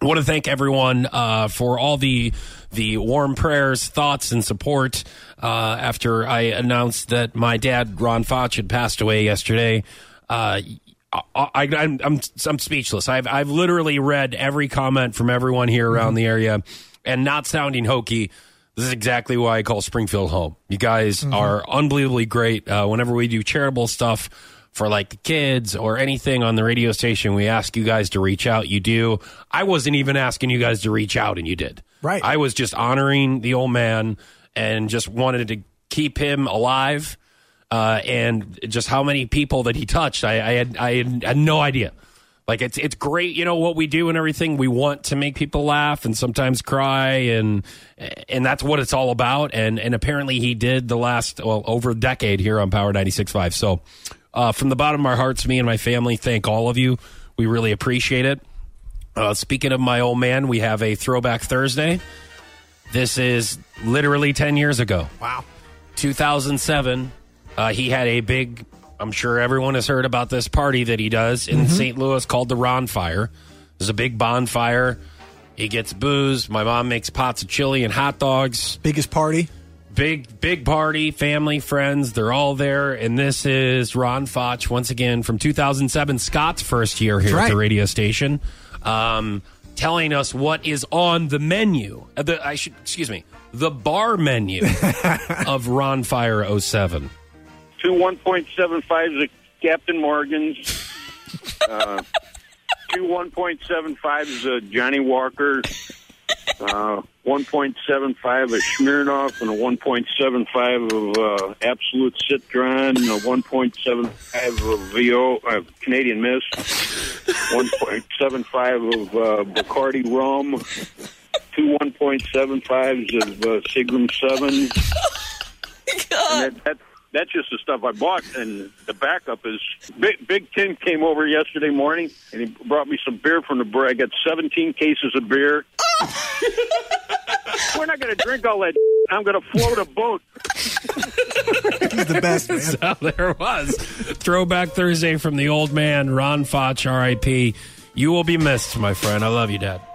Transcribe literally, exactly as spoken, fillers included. I want to thank everyone uh, for all the the warm prayers, thoughts, and support uh, after I announced that my dad, Ron Foch, had passed away yesterday. Uh, I, I, I'm, I'm I'm speechless. I've I've literally read every comment from everyone here around mm-hmm. the area, and not sounding hokey, this is exactly why I call Springfield home. You guys mm-hmm. are unbelievably great. Uh, whenever we do charitable stuff for like the kids or anything on the radio station, we ask you guys to reach out. You do. I wasn't even asking you guys to reach out, and you did. Right. I was just honoring the old man and just wanted to keep him alive. Uh, and just how many people that he touched, I, I had, I had, had no idea. Like it's, it's great, you know, what we do and everything. We want to make people laugh and sometimes cry, and and that's what it's all about. And and apparently he did the last well over a decade here on Power ninety-six point five. So. Uh, from the bottom of our hearts, me and my family thank all of you. We really appreciate it. Uh, speaking of my old man, we have a Throwback Thursday. This is literally ten years ago. Wow. two thousand seven, uh, he had a big, I'm sure everyone has heard about this party that he does in mm-hmm. Saint Louis called the Ronfire. There's a big bonfire. He gets booze. My mom makes pots of chili and hot dogs. Biggest party. Big, big party, family, friends, they're all there. And this is Ron Foch, once again, from two thousand seven, Scott's first year here right. at the radio station, um, telling us what is on the menu. Uh, the, I should, excuse me, the bar menu of Ronfire oh seven. Two one point seven fives of Captain Morgans, uh, two one point seven fives of Johnny Walker. Uh, one point seven five of Smirnoff and a one point seven five of uh, Absolute Citron, and a one point seven five of V O, uh, Canadian Mist, one point seven five of uh, Bacardi Rum, two one point seven fives of uh, Seagram Seven. Oh, and that, that, that's just the stuff I bought, and the backup is Big, Big Ten came over yesterday morning, and he brought me some beer from the brewery. I got seventeen cases of beer. We're not going to drink all that. I'm going to float a boat. He's the best, man. So there it was. Throwback Thursday from the old man, Ron Foch, R I P You will be missed, my friend. I love you, Dad.